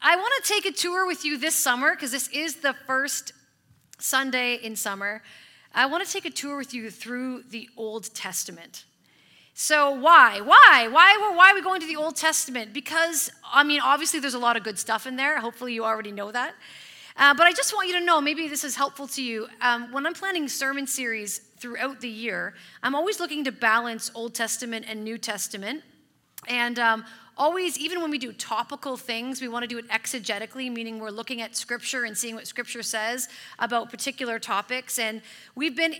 I want to take a tour with you this summer, because this is the first Sunday in summer. I want to take a tour with you through the Old Testament. So why are we going to the Old Testament? Because, I mean, obviously there's a lot of good stuff in there. Hopefully you already know that. But I just want you to know, maybe this is helpful to you. When I'm planning sermon series throughout the year, I'm always looking to balance Old Testament and New Testament. And always, even when we do topical things, we want to do it exegetically, meaning we're looking at Scripture and seeing what Scripture says about particular topics. And we've been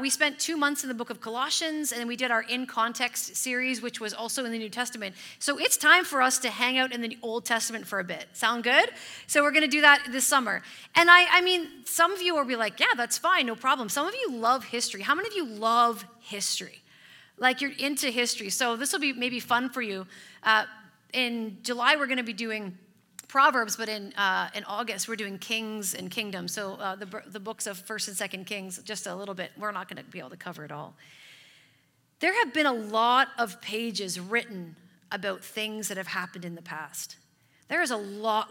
we spent 2 months in the book of Colossians, and we did our In Context series, which was also in the New Testament. So it's time for us to hang out in the Old Testament for a bit. Sound good? So we're going to do that this summer. And I mean, some of you will be like, yeah, that's fine, no problem. Some of you love history. How many of you love history? Like, you're into history. So this will be maybe fun for you. In July, we're going to be doing Proverbs, but in August, we're doing Kings and Kingdoms. So the books of 1st and 2nd Kings, just a little bit. We're not going to be able to cover it all. There have been a lot of pages written about things that have happened in the past. There is a lot.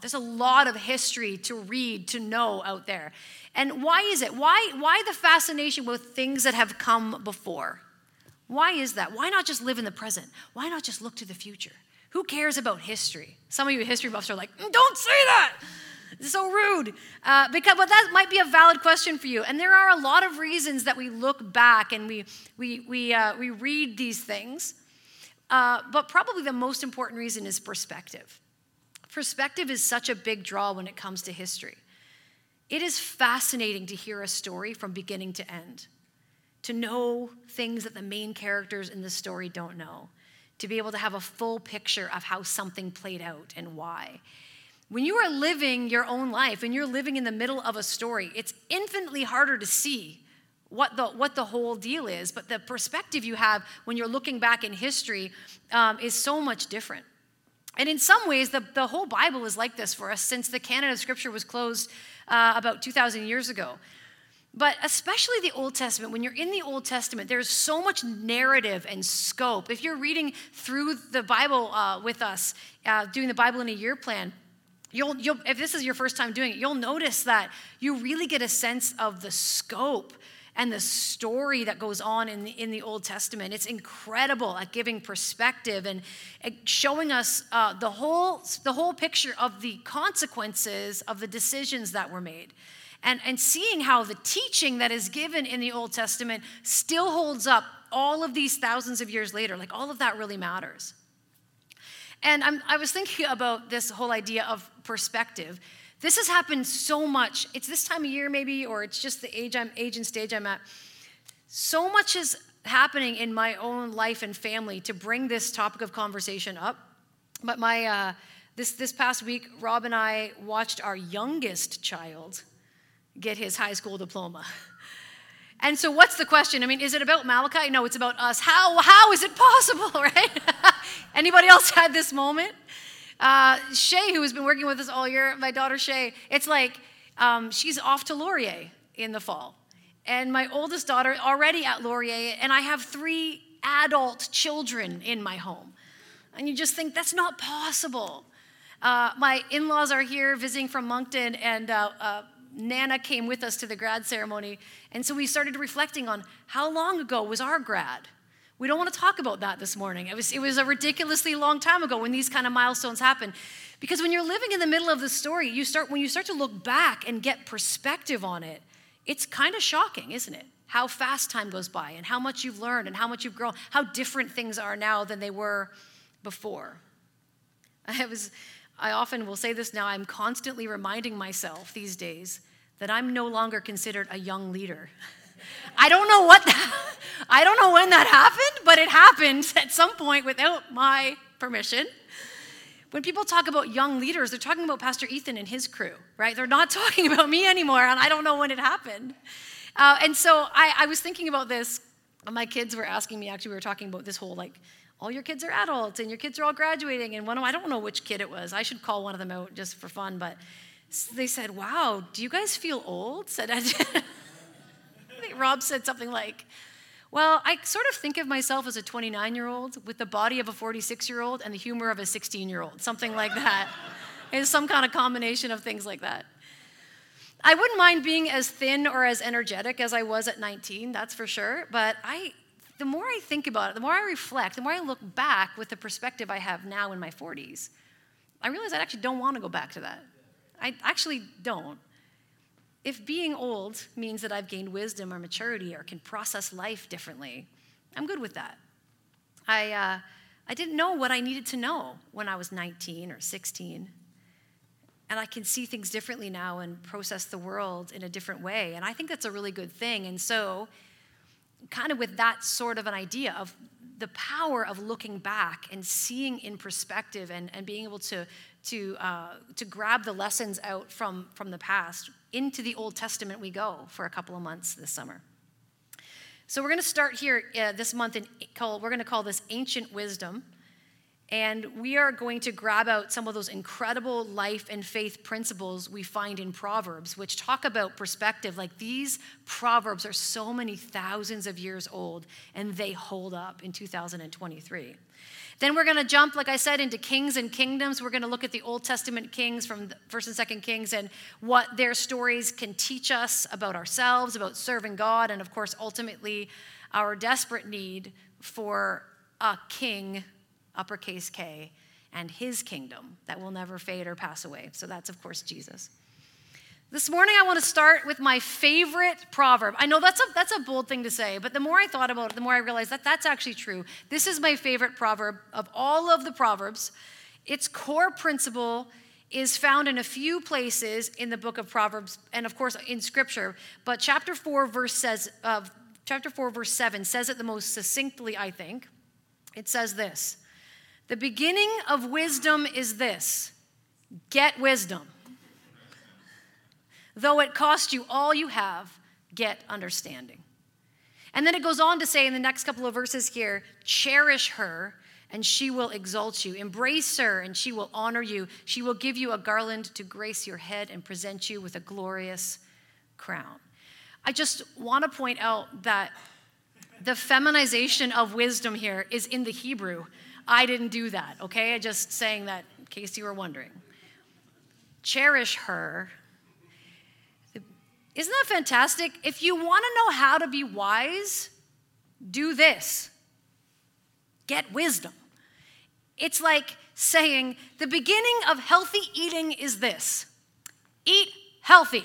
There's a lot of history to read, to know out there. And why is it? Why the fascination with things that have come before? Why is that? Why not just live in the present? Why not just look to the future? Who cares about history? Some of you history buffs are like, don't say that. It's so rude. But that might be a valid question for you. And there are a lot of reasons that we look back and we read these things. But probably the most important reason is perspective. Perspective is such a big draw when it comes to history. It is fascinating to hear a story from beginning to end, to know things that the main characters in the story don't know, to be able to have a full picture of how something played out and why. When you are living your own life and you're living in the middle of a story, it's infinitely harder to see what the whole deal is, but the perspective you have when you're looking back in history is so much different. And in some ways, the whole Bible is like this for us, since the canon of Scripture was closed about 2,000 years ago. But especially the Old Testament, when you're in the Old Testament, there's so much narrative and scope. If you're reading through the Bible with us, doing the Bible in a year plan, you'll if this is your first time doing it, you'll notice that you really get a sense of the scope and the story that goes on in the Old Testament. It's incredible at giving perspective and showing us the whole picture of the consequences of the decisions that were made. And seeing how the teaching that is given in the Old Testament still holds up all of these thousands of years later. Like, all of that really matters. And I was thinking about this whole idea of perspective. This has happened so much. It's this time of year maybe, or it's just the age and stage I'm at. So much is happening in my own life and family to bring this topic of conversation up. But this past week, Rob and I watched our youngest child get his high school diploma. And so what's the question? I mean, is it about Malachi? No, it's about us. How is it possible, right? Anybody else had this moment? Shay, who has been working with us all year, my daughter Shay, it's like she's off to Laurier in the fall. And my oldest daughter already at Laurier, and I have 3 adult children in my home. And you just think, that's not possible. My in-laws are here visiting from Moncton, and Nana came with us to the grad ceremony, and so we started reflecting on how long ago was our grad. We don't want to talk about that this morning. It was a ridiculously long time ago when these kind of milestones happen, because when you're living in the middle of the story, when you start to look back and get perspective on it, it's kind of shocking, isn't it? How fast time goes by and how much you've learned and how much you've grown, how different things are now than they were before. I often will say this now, I'm constantly reminding myself these days that I'm no longer considered a young leader. I don't know when that happened, but it happened at some point without my permission. When people talk about young leaders, they're talking about Pastor Ethan and his crew, right? They're not talking about me anymore, and I don't know when it happened. And so I was thinking about this. My kids were asking me, actually, we were talking about this whole, like, all your kids are adults, and your kids are all graduating, and I don't know which kid it was. I should call one of them out just for fun, but they said, wow, do you guys feel old? I think Rob said something like, Well, I sort of think of myself as a 29-year-old with the body of a 46-year-old and the humor of a 16-year-old, something like that. It's some kind of combination of things like that. I wouldn't mind being as thin or as energetic as I was at 19, that's for sure, but the more I think about it, the more I reflect, the more I look back with the perspective I have now in my 40s, I realize I actually don't want to go back to that. I actually don't. If being old means that I've gained wisdom or maturity or can process life differently, I'm good with that. I didn't know what I needed to know when I was 19 or 16. And I can see things differently now and process the world in a different way. And I think that's a really good thing. And so kind of with that sort of an idea of the power of looking back and seeing in perspective and being able to grab the lessons out from the past, into the Old Testament we go for a couple of months this summer. So we're going to start here this month, we're going to call this Ancient Wisdom. And we are going to grab out some of those incredible life and faith principles we find in Proverbs, which talk about perspective. Like, these Proverbs are so many thousands of years old, and they hold up in 2023. Then we're going to jump, like I said, into kings and kingdoms. We're going to look at the Old Testament kings from 1 and 2 Kings and what their stories can teach us about ourselves, about serving God, and, of course, ultimately, our desperate need for a king, uppercase K, and his kingdom that will never fade or pass away. So that's, of course, Jesus. This morning, I want to start with my favorite proverb. I know that's a bold thing to say, but the more I thought about it, the more I realized that that's actually true. This is my favorite proverb of all of the Proverbs. Its core principle is found in a few places in the book of Proverbs and, of course, in Scripture. But chapter 4, verse 7 says it the most succinctly, I think. It says this: "The beginning of wisdom is this, get wisdom. Though it cost you all you have, get understanding." And then it goes on to say in the next couple of verses here, "Cherish her and she will exalt you. Embrace her and she will honor you. She will give you a garland to grace your head and present you with a glorious crown." I just want to point out that the feminization of wisdom here is in the Hebrew. I didn't do that, okay? I'm just saying that in case you were wondering. Cherish her. Isn't that fantastic? If you want to know how to be wise, do this. Get wisdom. It's like saying, the beginning of healthy eating is this. Eat healthy.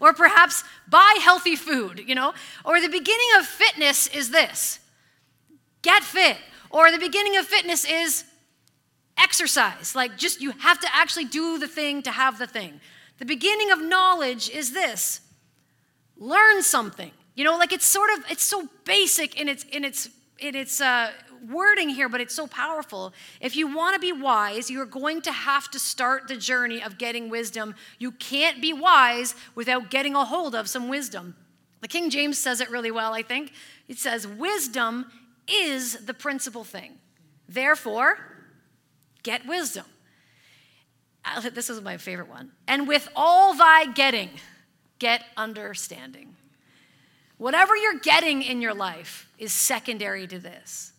Or perhaps buy healthy food, you know? Or the beginning of fitness is this. Get fit. Or the beginning of fitness is exercise. Like, just you have to actually do the thing to have the thing. The beginning of knowledge is this. Learn something. You know, like, it's so basic in its wording here, but it's so powerful. If you want to be wise, you're going to have to start the journey of getting wisdom. You can't be wise without getting a hold of some wisdom. The King James says it really well, I think. It says, "Wisdom is the principal thing. Therefore, get wisdom." This is my favorite one. "And with all thy getting, get understanding." Whatever you're getting in your life is secondary to this.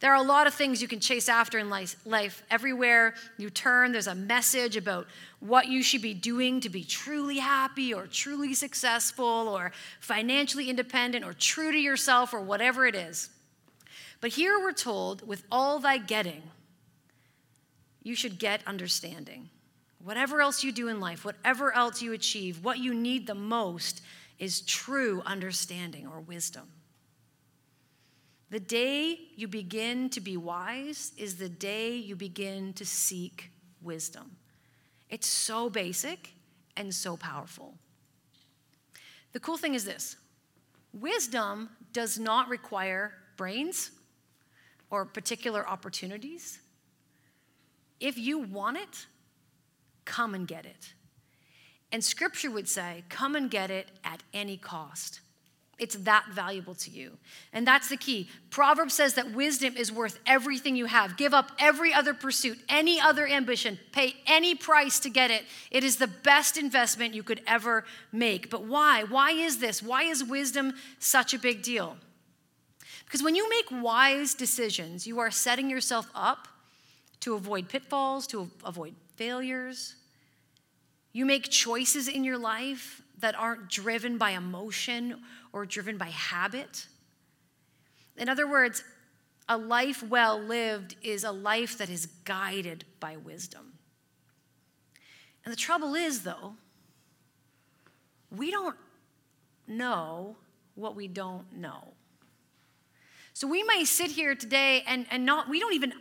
There are a lot of things you can chase after in life. Everywhere you turn, there's a message about what you should be doing to be truly happy or truly successful or financially independent or true to yourself or whatever it is. But here we're told, with all thy getting, you should get understanding. Whatever else you do in life, whatever else you achieve, what you need the most is true understanding or wisdom. The day you begin to be wise is the day you begin to seek wisdom. It's so basic and so powerful. The cool thing is this: wisdom does not require brains or particular opportunities. If you want it, come and get it. And Scripture would say, come and get it at any cost. It's that valuable to you. And that's the key. Proverbs says that wisdom is worth everything you have. Give up every other pursuit, any other ambition, pay any price to get it. It is the best investment you could ever make. But why? Why is this? Why is wisdom such a big deal? Because when you make wise decisions, you are setting yourself up to avoid pitfalls, to avoid failures. You make choices in your life that aren't driven by emotion or driven by habit. In other words, a life well lived is a life that is guided by wisdom. And the trouble is, though, we don't know what we don't know. So we may sit here today and we don't even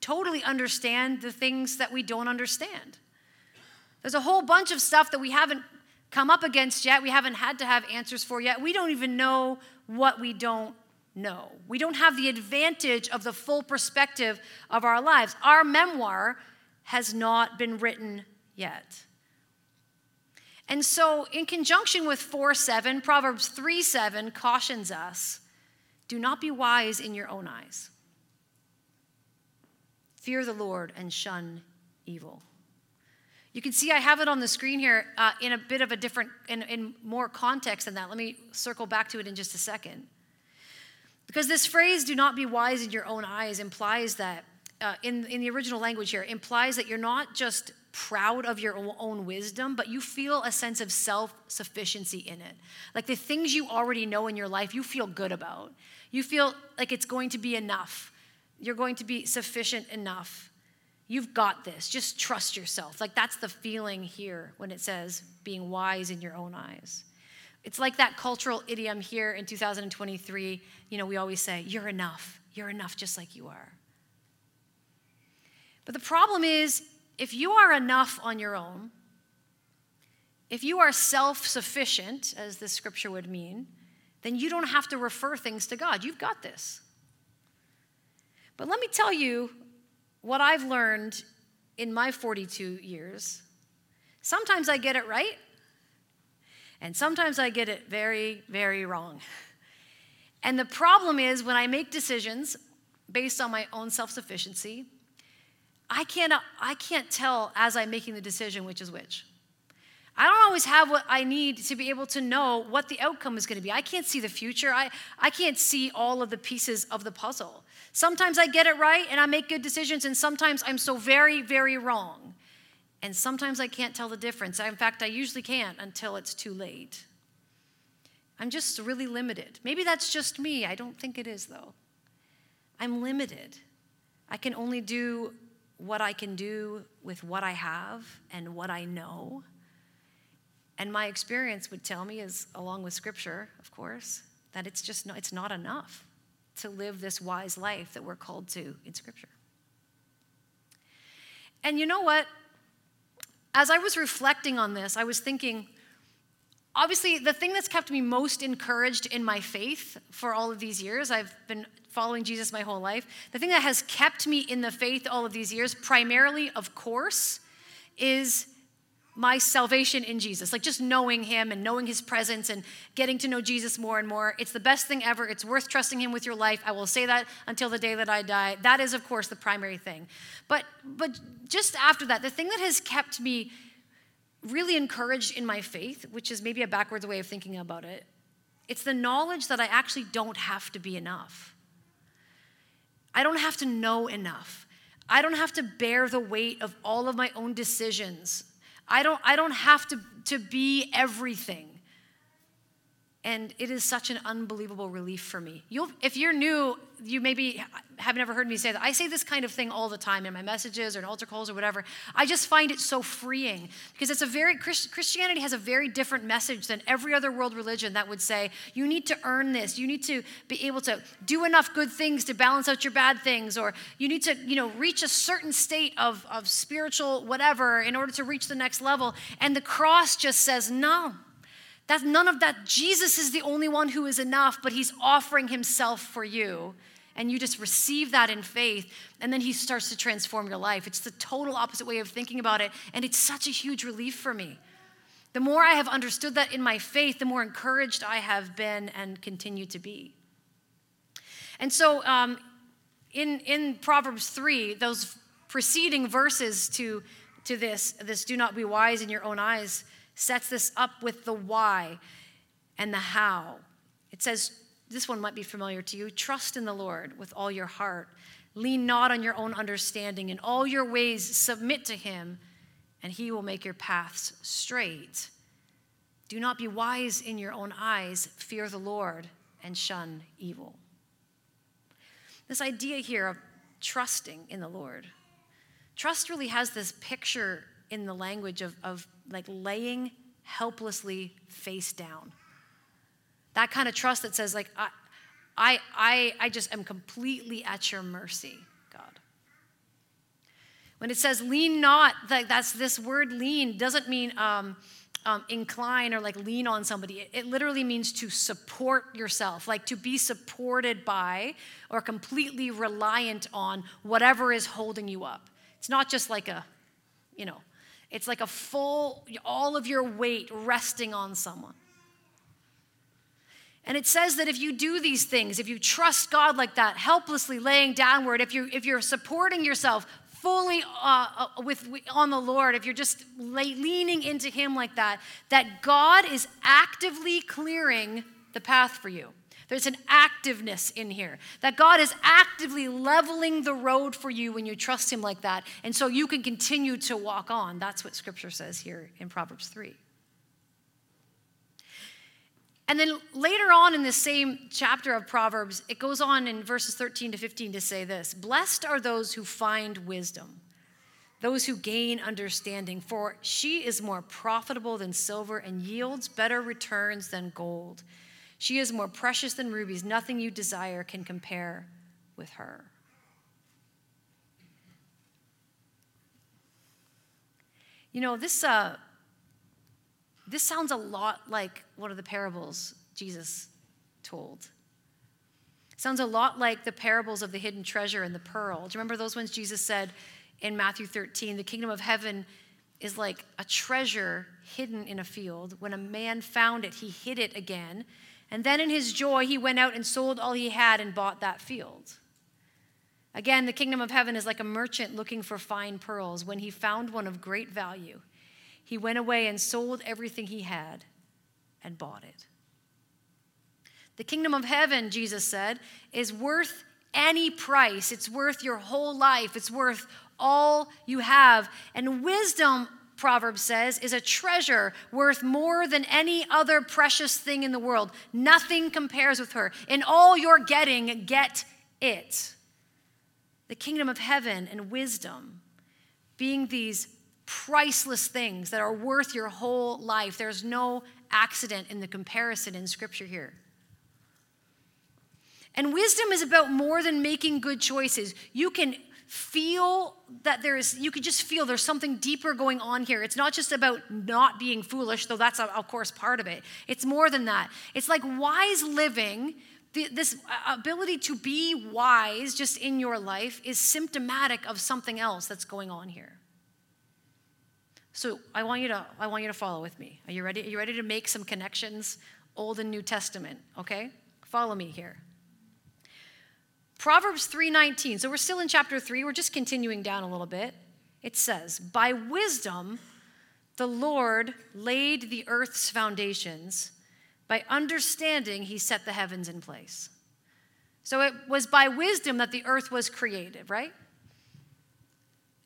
totally understand the things that we don't understand. There's a whole bunch of stuff that we haven't come up against yet, we haven't had to have answers for yet. We don't even know what we don't know. We don't have the advantage of the full perspective of our lives. Our memoir has not been written yet. And so in conjunction with 4:7, Proverbs 3:7 cautions us, do not be wise in your own eyes. Fear the Lord and shun evil. You can see I have it on the screen here in a bit of a different, in more context than that. Let me circle back to it in just a second. Because this phrase, do not be wise in your own eyes, implies that, in the original language here, implies that you're not just proud of your own wisdom, but you feel a sense of self-sufficiency in it. Like the things you already know in your life, you feel good about. You feel like it's going to be enough. You're going to be sufficient enough. You've got this. Just trust yourself. Like that's the feeling here when it says being wise in your own eyes. It's like that cultural idiom here in 2023. You know, we always say, you're enough. You're enough just like you are. But the problem is, if you are enough on your own, if you are self-sufficient, as the scripture would mean, then you don't have to refer things to God. You've got this. But let me tell you, what I've learned in my 42 years, sometimes I get it right, and sometimes I get it very, very wrong. And the problem is when I make decisions based on my own self-sufficiency, I can't tell as I'm making the decision which is which. I don't always have what I need to be able to know what the outcome is going to be. I can't see the future. I can't see all of the pieces of the puzzle. Sometimes I get it right and I make good decisions, and sometimes I'm so very, very wrong. And sometimes I can't tell the difference. In fact, I usually can't until it's too late. I'm just really limited. Maybe that's just me. I don't think it is, though. I'm limited. I can only do what I can do with what I have and what I know. And my experience would tell me, is along with Scripture, of course, that it's just not, it's not enough to live this wise life that we're called to in Scripture. And you know what? As I was reflecting on this, I was thinking, obviously, the thing that's kept me most encouraged in my faith for all of these years, I've been following Jesus my whole life, the thing that has kept me in the faith all of these years, primarily, of course, is my salvation in Jesus, like just knowing him and knowing his presence and getting to know Jesus more and more. It's the best thing ever. It's worth trusting him with your life. I will say that until the day that I die. That is, of course, the primary thing. But just after that, the thing that has kept me really encouraged in my faith, which is maybe a backwards way of thinking about it, it's the knowledge that I actually don't have to be enough. I don't have to know enough. I don't have to bear the weight of all of my own decisions. I don't have to be everything. And it is such an unbelievable relief for me. If you're new, you maybe have never heard me say that. I say this kind of thing all the time in my messages or in altar calls or whatever. I just find it so freeing because it's Christianity has a very different message than every other world religion that would say, you need to earn this. You need to be able to do enough good things to balance out your bad things, or you need to, you know, reach a certain state of spiritual whatever in order to reach the next level. And the cross just says, no. That's none of that. Jesus is the only one who is enough, but he's offering himself for you. And you just receive that in faith, and then he starts to transform your life. It's the total opposite way of thinking about it, and it's such a huge relief for me. The more I have understood that in my faith, the more encouraged I have been and continue to be. And so in Proverbs 3, those preceding verses to this do not be wise in your own eyes, sets this up with the why and the how. It says, this one might be familiar to you, trust in the Lord with all your heart. Lean not on your own understanding. In all your ways submit to him, and he will make your paths straight. Do not be wise in your own eyes. Fear the Lord and shun evil. This idea here of trusting in the Lord. Trust really has this picture in the language of like laying helplessly face down. That kind of trust that says like, I just am completely at your mercy, God. When it says lean not, that's this word lean doesn't mean incline or like lean on somebody. It literally means to support yourself, like to be supported by or completely reliant on whatever is holding you up. It's not just like it's like a full, all of your weight resting on someone. And it says that if you do these things, if you trust God like that, helplessly laying downward, if you're supporting yourself fully on the Lord, if you're just leaning into him like that, that God is actively clearing the path for you. There's an activeness in here, that God is actively leveling the road for you when you trust him like that. And so you can continue to walk on. That's what Scripture says here in Proverbs 3. And then later on in the same chapter of Proverbs, it goes on in verses 13 to 15 to say this, blessed are those who find wisdom, those who gain understanding, for she is more profitable than silver and yields better returns than gold. She is more precious than rubies. Nothing you desire can compare with her. You know, this sounds a lot like one of the parables Jesus told. It sounds a lot like the parables of the hidden treasure and the pearl. Do you remember those ones Jesus said in Matthew 13? The kingdom of heaven is like a treasure hidden in a field. When a man found it, he hid it again. And then in his joy, he went out and sold all he had and bought that field. Again, the kingdom of heaven is like a merchant looking for fine pearls. When he found one of great value, he went away and sold everything he had and bought it. The kingdom of heaven, Jesus said, is worth any price. It's worth your whole life. It's worth all you have. And wisdom, Proverbs says, is a treasure worth more than any other precious thing in the world. Nothing compares with her. In all you're getting, get it. The kingdom of heaven and wisdom being these priceless things that are worth your whole life. There's no accident in the comparison in Scripture here. And wisdom is about more than making good choices. You can feel that you could just feel there's something deeper going on here. It's not just about not being foolish, though that's, of course, part of it. It's more than that. It's like wise living. This ability to be wise just in your life is symptomatic of something else that's going on here. So I want you to follow with me. Are you ready? Are you ready to make some connections, Old and New Testament? Okay, follow me here. Proverbs 3:19. So we're still in chapter 3. We're just continuing down a little bit. It says, "By wisdom, the Lord laid the earth's foundations. By understanding, he set the heavens in place." So it was by wisdom that the earth was created, right?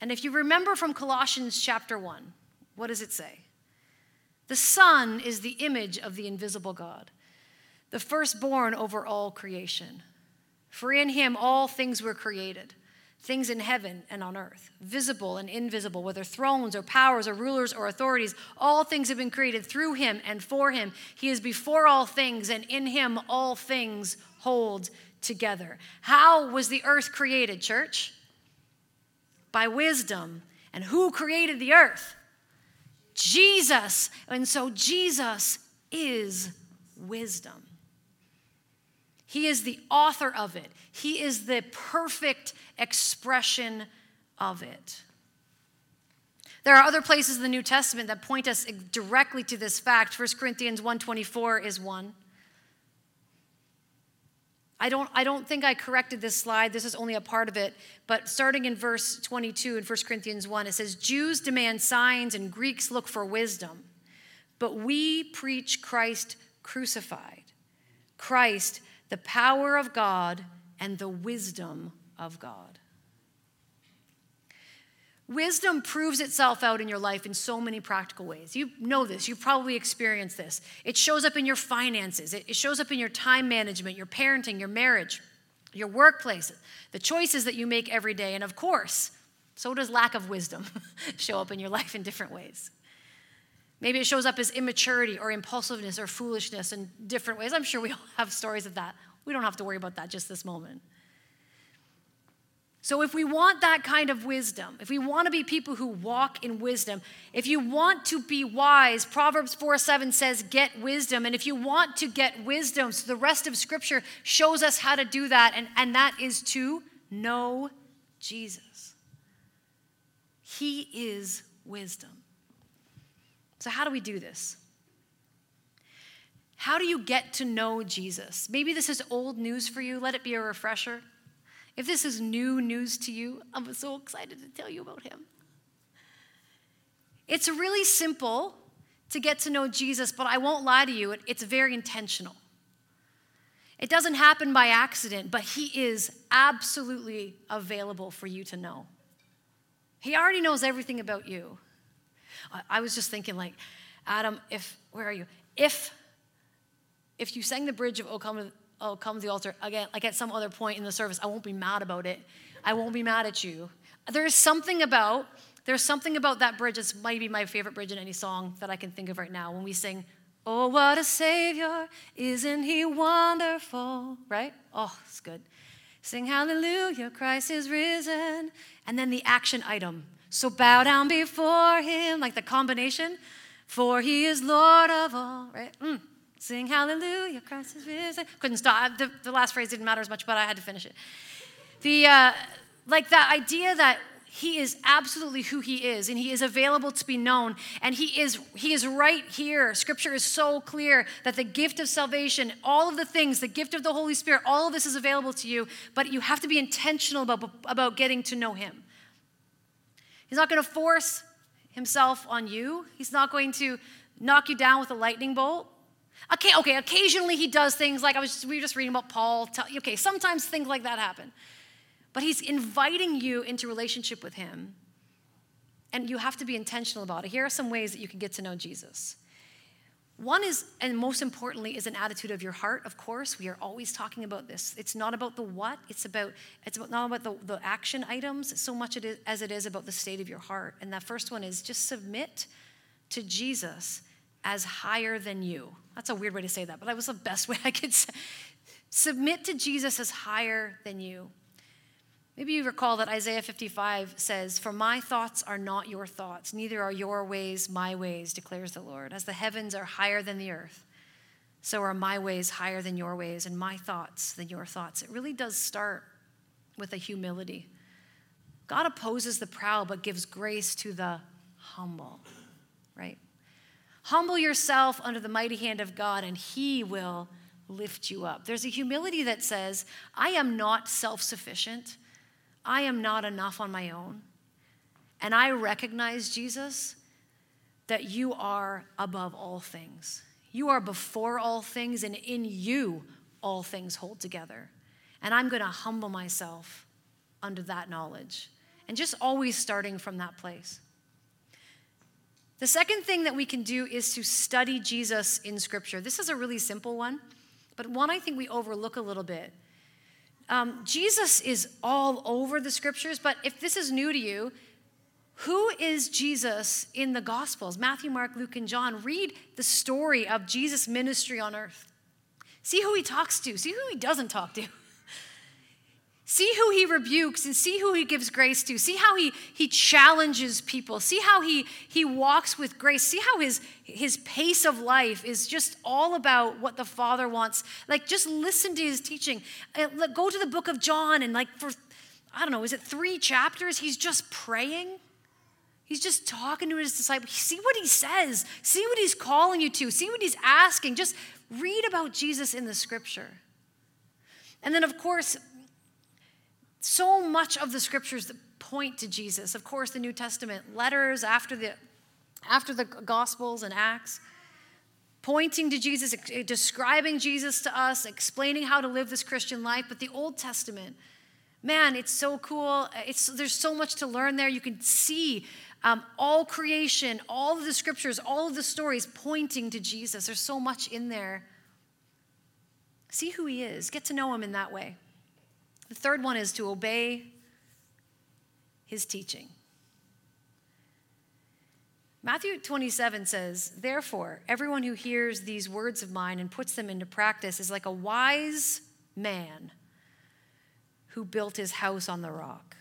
And if you remember from Colossians chapter 1, what does it say? The Son is the image of the invisible God, the firstborn over all creation. For in him all things were created, things in heaven and on earth, visible and invisible, whether thrones or powers or rulers or authorities, all things have been created through him and for him. He is before all things, and in him all things hold together. How was the earth created, church? By wisdom. And who created the earth? Jesus. And so Jesus is wisdom. He is the author of it. He is the perfect expression of it. There are other places in the New Testament that point us directly to this fact. First Corinthians 1:24 is one. I don't think I corrected this slide. This is only a part of it. But starting in verse 22 in 1 Corinthians 1, it says, Jews demand signs and Greeks look for wisdom. But we preach Christ crucified. Christ, the power of God and the wisdom of God. Wisdom proves itself out in your life in so many practical ways. You know this. You've probably experienced this. It shows up in your finances. It shows up in your time management, your parenting, your marriage, your workplace, the choices that you make every day. And of course, so does lack of wisdom show up in your life in different ways. Maybe it shows up as immaturity or impulsiveness or foolishness in different ways. I'm sure we all have stories of that. We don't have to worry about that just this moment. So if we want that kind of wisdom, if we want to be people who walk in wisdom, if you want to be wise, Proverbs 4:7 says, get wisdom. And if you want to get wisdom, so the rest of Scripture shows us how to do that, and that is to know Jesus. He is wisdom. So how do we do this? How do you get to know Jesus? Maybe this is old news for you. Let it be a refresher. If this is new news to you, I'm so excited to tell you about him. It's really simple to get to know Jesus, but I won't lie to you, it's very intentional. It doesn't happen by accident, but he is absolutely available for you to know. He already knows everything about you. I was just thinking, like, Adam, where are you? If you sang the bridge of Oh, come to the altar again, like at some other point in the service, I won't be mad about it. I won't be mad at you. There's something about that bridge. It's maybe my favorite bridge in any song that I can think of right now. When we sing, oh, what a Savior, isn't he wonderful? Right? Oh, it's good. Sing hallelujah, Christ is risen. And then the action item. So bow down before him, like the combination. For he is Lord of all, right? Sing hallelujah, Christ is risen. Couldn't stop. The last phrase didn't matter as much, but I had to finish it. That idea that he is absolutely who he is, and he is available to be known, and he is right here. Scripture is so clear that the gift of salvation, all of the things, the gift of the Holy Spirit, all of this is available to you, but you have to be intentional about getting to know him. He's not going to force himself on you. He's not going to knock you down with a lightning bolt. Okay, occasionally he does things like we were just reading about Paul. Sometimes things like that happen. But he's inviting you into relationship with him, and you have to be intentional about it. Here are some ways that you can get to know Jesus. One is, and most importantly, is an attitude of your heart. Of course, we are always talking about this. It's not about the what. It's not about the action items so much as it is about the state of your heart. And that first one is just submit to Jesus as higher than you. That's a weird way to say that, but that was the best way I could say. Submit to Jesus as higher than you. Maybe you recall that Isaiah 55 says, for my thoughts are not your thoughts, neither are your ways my ways, declares the Lord. As the heavens are higher than the earth, so are my ways higher than your ways, and my thoughts than your thoughts. It really does start with a humility. God opposes the proud, but gives grace to the humble, right? Humble yourself under the mighty hand of God, and he will lift you up. There's a humility that says, I am not self-sufficient. I am not enough on my own. And I recognize, Jesus, that you are above all things. You are before all things, and in you all things hold together. And I'm going to humble myself under that knowledge. And just always starting from that place. The second thing that we can do is to study Jesus in Scripture. This is a really simple one, but one I think we overlook a little bit. Jesus is all over the Scriptures, but if this is new to you, who is Jesus in the Gospels? Matthew, Mark, Luke, and John. Read the story of Jesus' ministry on earth. See who he talks to. See who he doesn't talk to. See who he rebukes and see who he gives grace to. See how he challenges people. See how he walks with grace. See how his pace of life is just all about what the Father wants. Like, just listen to his teaching. Go to the book of John and, like, for, I don't know, is it 3 chapters? He's just praying. He's just talking to his disciples. See what he says. See what he's calling you to. See what he's asking. Just read about Jesus in the Scripture. And then, of course, so much of the Scriptures that point to Jesus. Of course, the New Testament letters after the Gospels and Acts, pointing to Jesus, describing Jesus to us, explaining how to live this Christian life. But the Old Testament, man, it's so cool. There's so much to learn there. You can see all creation, all of the Scriptures, all of the stories pointing to Jesus. There's so much in there. See who he is. Get to know him in that way. The third one is to obey his teaching. Matthew 27 says, "Therefore, everyone who hears these words of mine and puts them into practice is like a wise man who built his house on the rock."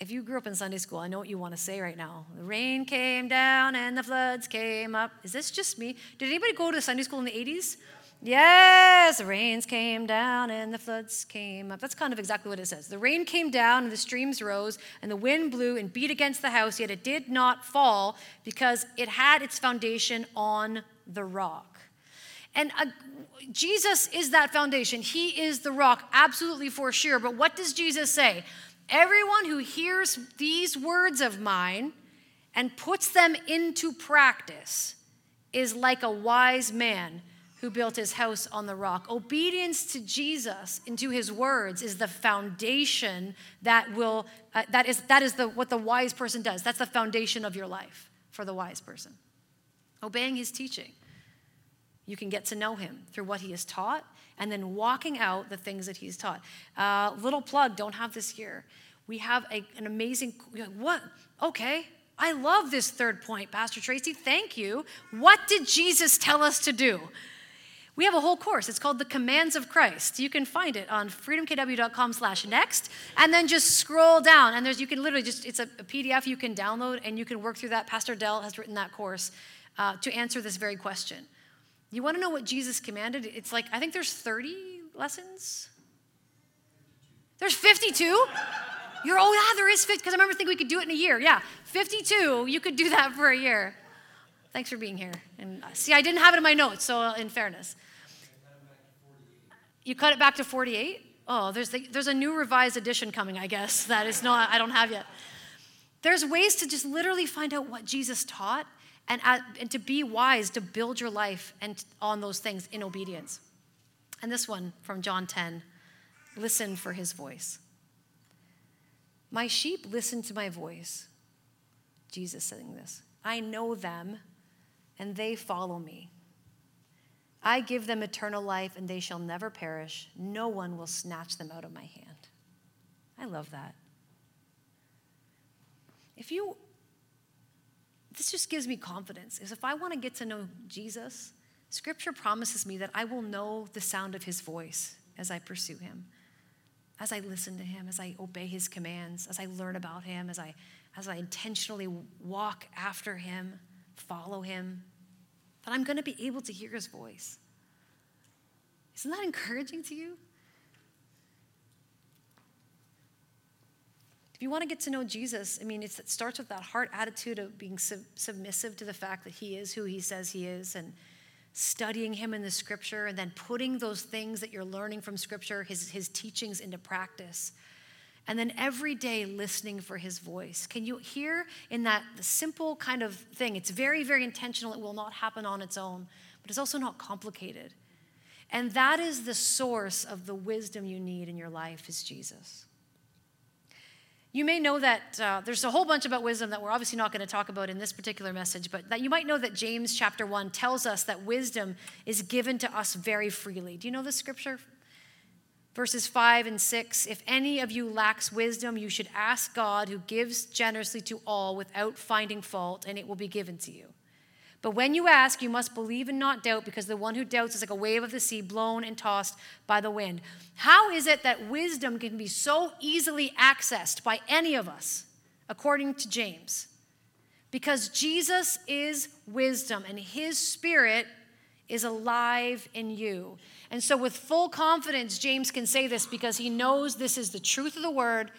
If you grew up in Sunday school, I know what you want to say right now. The rain came down and the floods came up. Is this just me? Did anybody go to Sunday school in the 80s? Yes, the rains came down and the floods came up. That's kind of exactly what it says. The rain came down and the streams rose and the wind blew and beat against the house, yet it did not fall because it had its foundation on the rock. And Jesus is that foundation. He is the rock, absolutely for sure. But what does Jesus say? Everyone who hears these words of mine and puts them into practice is like a wise man who built his house on the rock. Obedience to Jesus and to his words is the foundation what the wise person does. That's the foundation of your life for the wise person. Obeying his teaching. You can get to know him through what he has taught and then walking out the things that he's taught. Little plug, don't have this here. We have an amazing, what? Okay, I love this third point, Pastor Tracy, thank you. What did Jesus tell us to do? We have a whole course. It's called The Commands of Christ. You can find it on freedomkw.com/next, and then just scroll down, and you can literally it's a PDF you can download, and you can work through that. Pastor Dell has written that course to answer this very question. You want to know what Jesus commanded? It's like, I think there's 30 lessons. There's 52? There is 50, because I remember thinking we could do it in a year. Yeah, 52, you could do that for a year. Thanks for being here. And see, I didn't have it in my notes, so in fairness. You cut it back to 48? Oh, there's a new revised edition coming, I guess. That is not, I don't have yet. There's ways to just literally find out what Jesus taught, and to be wise, to build your life and on those things in obedience. And this one from John 10, listen for his voice. My sheep listen to my voice. Jesus saying this. I know them, and they follow me. I give them eternal life, and they shall never perish. No one will snatch them out of my hand. I love that. This just gives me confidence. If I want to get to know Jesus, Scripture promises me that I will know the sound of his voice as I pursue him, as I listen to him, as I obey his commands, as I learn about him, as I intentionally walk after him, follow him. But I'm going to be able to hear his voice. Isn't that encouraging to you? If you want to get to know Jesus, it starts with that heart attitude of being submissive to the fact that he is who he says he is, and studying him in the Scripture, and then putting those things that you're learning from Scripture, his teachings, into practice. And then every day listening for his voice. Can you hear in that simple kind of thing? It's very, very intentional. It will not happen on its own, but it's also not complicated. And that is the source of the wisdom you need in your life, is Jesus. You may know that there's a whole bunch about wisdom that we're obviously not going to talk about in this particular message, but that you might know that James chapter 1 tells us that wisdom is given to us very freely. Do you know this Scripture? Verses 5 and 6, if any of you lacks wisdom, you should ask God, who gives generously to all without finding fault, and it will be given to you. But when you ask, you must believe and not doubt, because the one who doubts is like a wave of the sea, blown and tossed by the wind. How is it that wisdom can be so easily accessed by any of us, according to James? Because Jesus is wisdom, and his Spirit is alive in you. And so with full confidence, James can say this because he knows this is the truth of the word,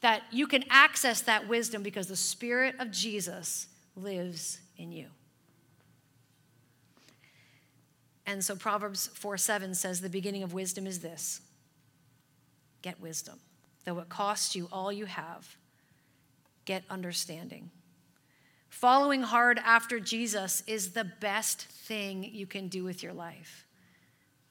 that you can access that wisdom because the Spirit of Jesus lives in you. And so Proverbs 4:7 says, the beginning of wisdom is this: get wisdom. Though it costs you all you have, get understanding. Following hard after Jesus is the best thing you can do with your life.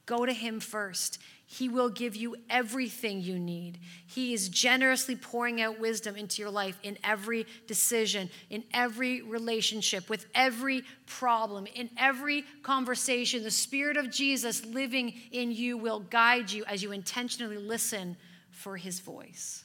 Go to him first. He will give you everything you need. He is generously pouring out wisdom into your life in every decision, in every relationship, with every problem, in every conversation. The Spirit of Jesus living in you will guide you as you intentionally listen for his voice.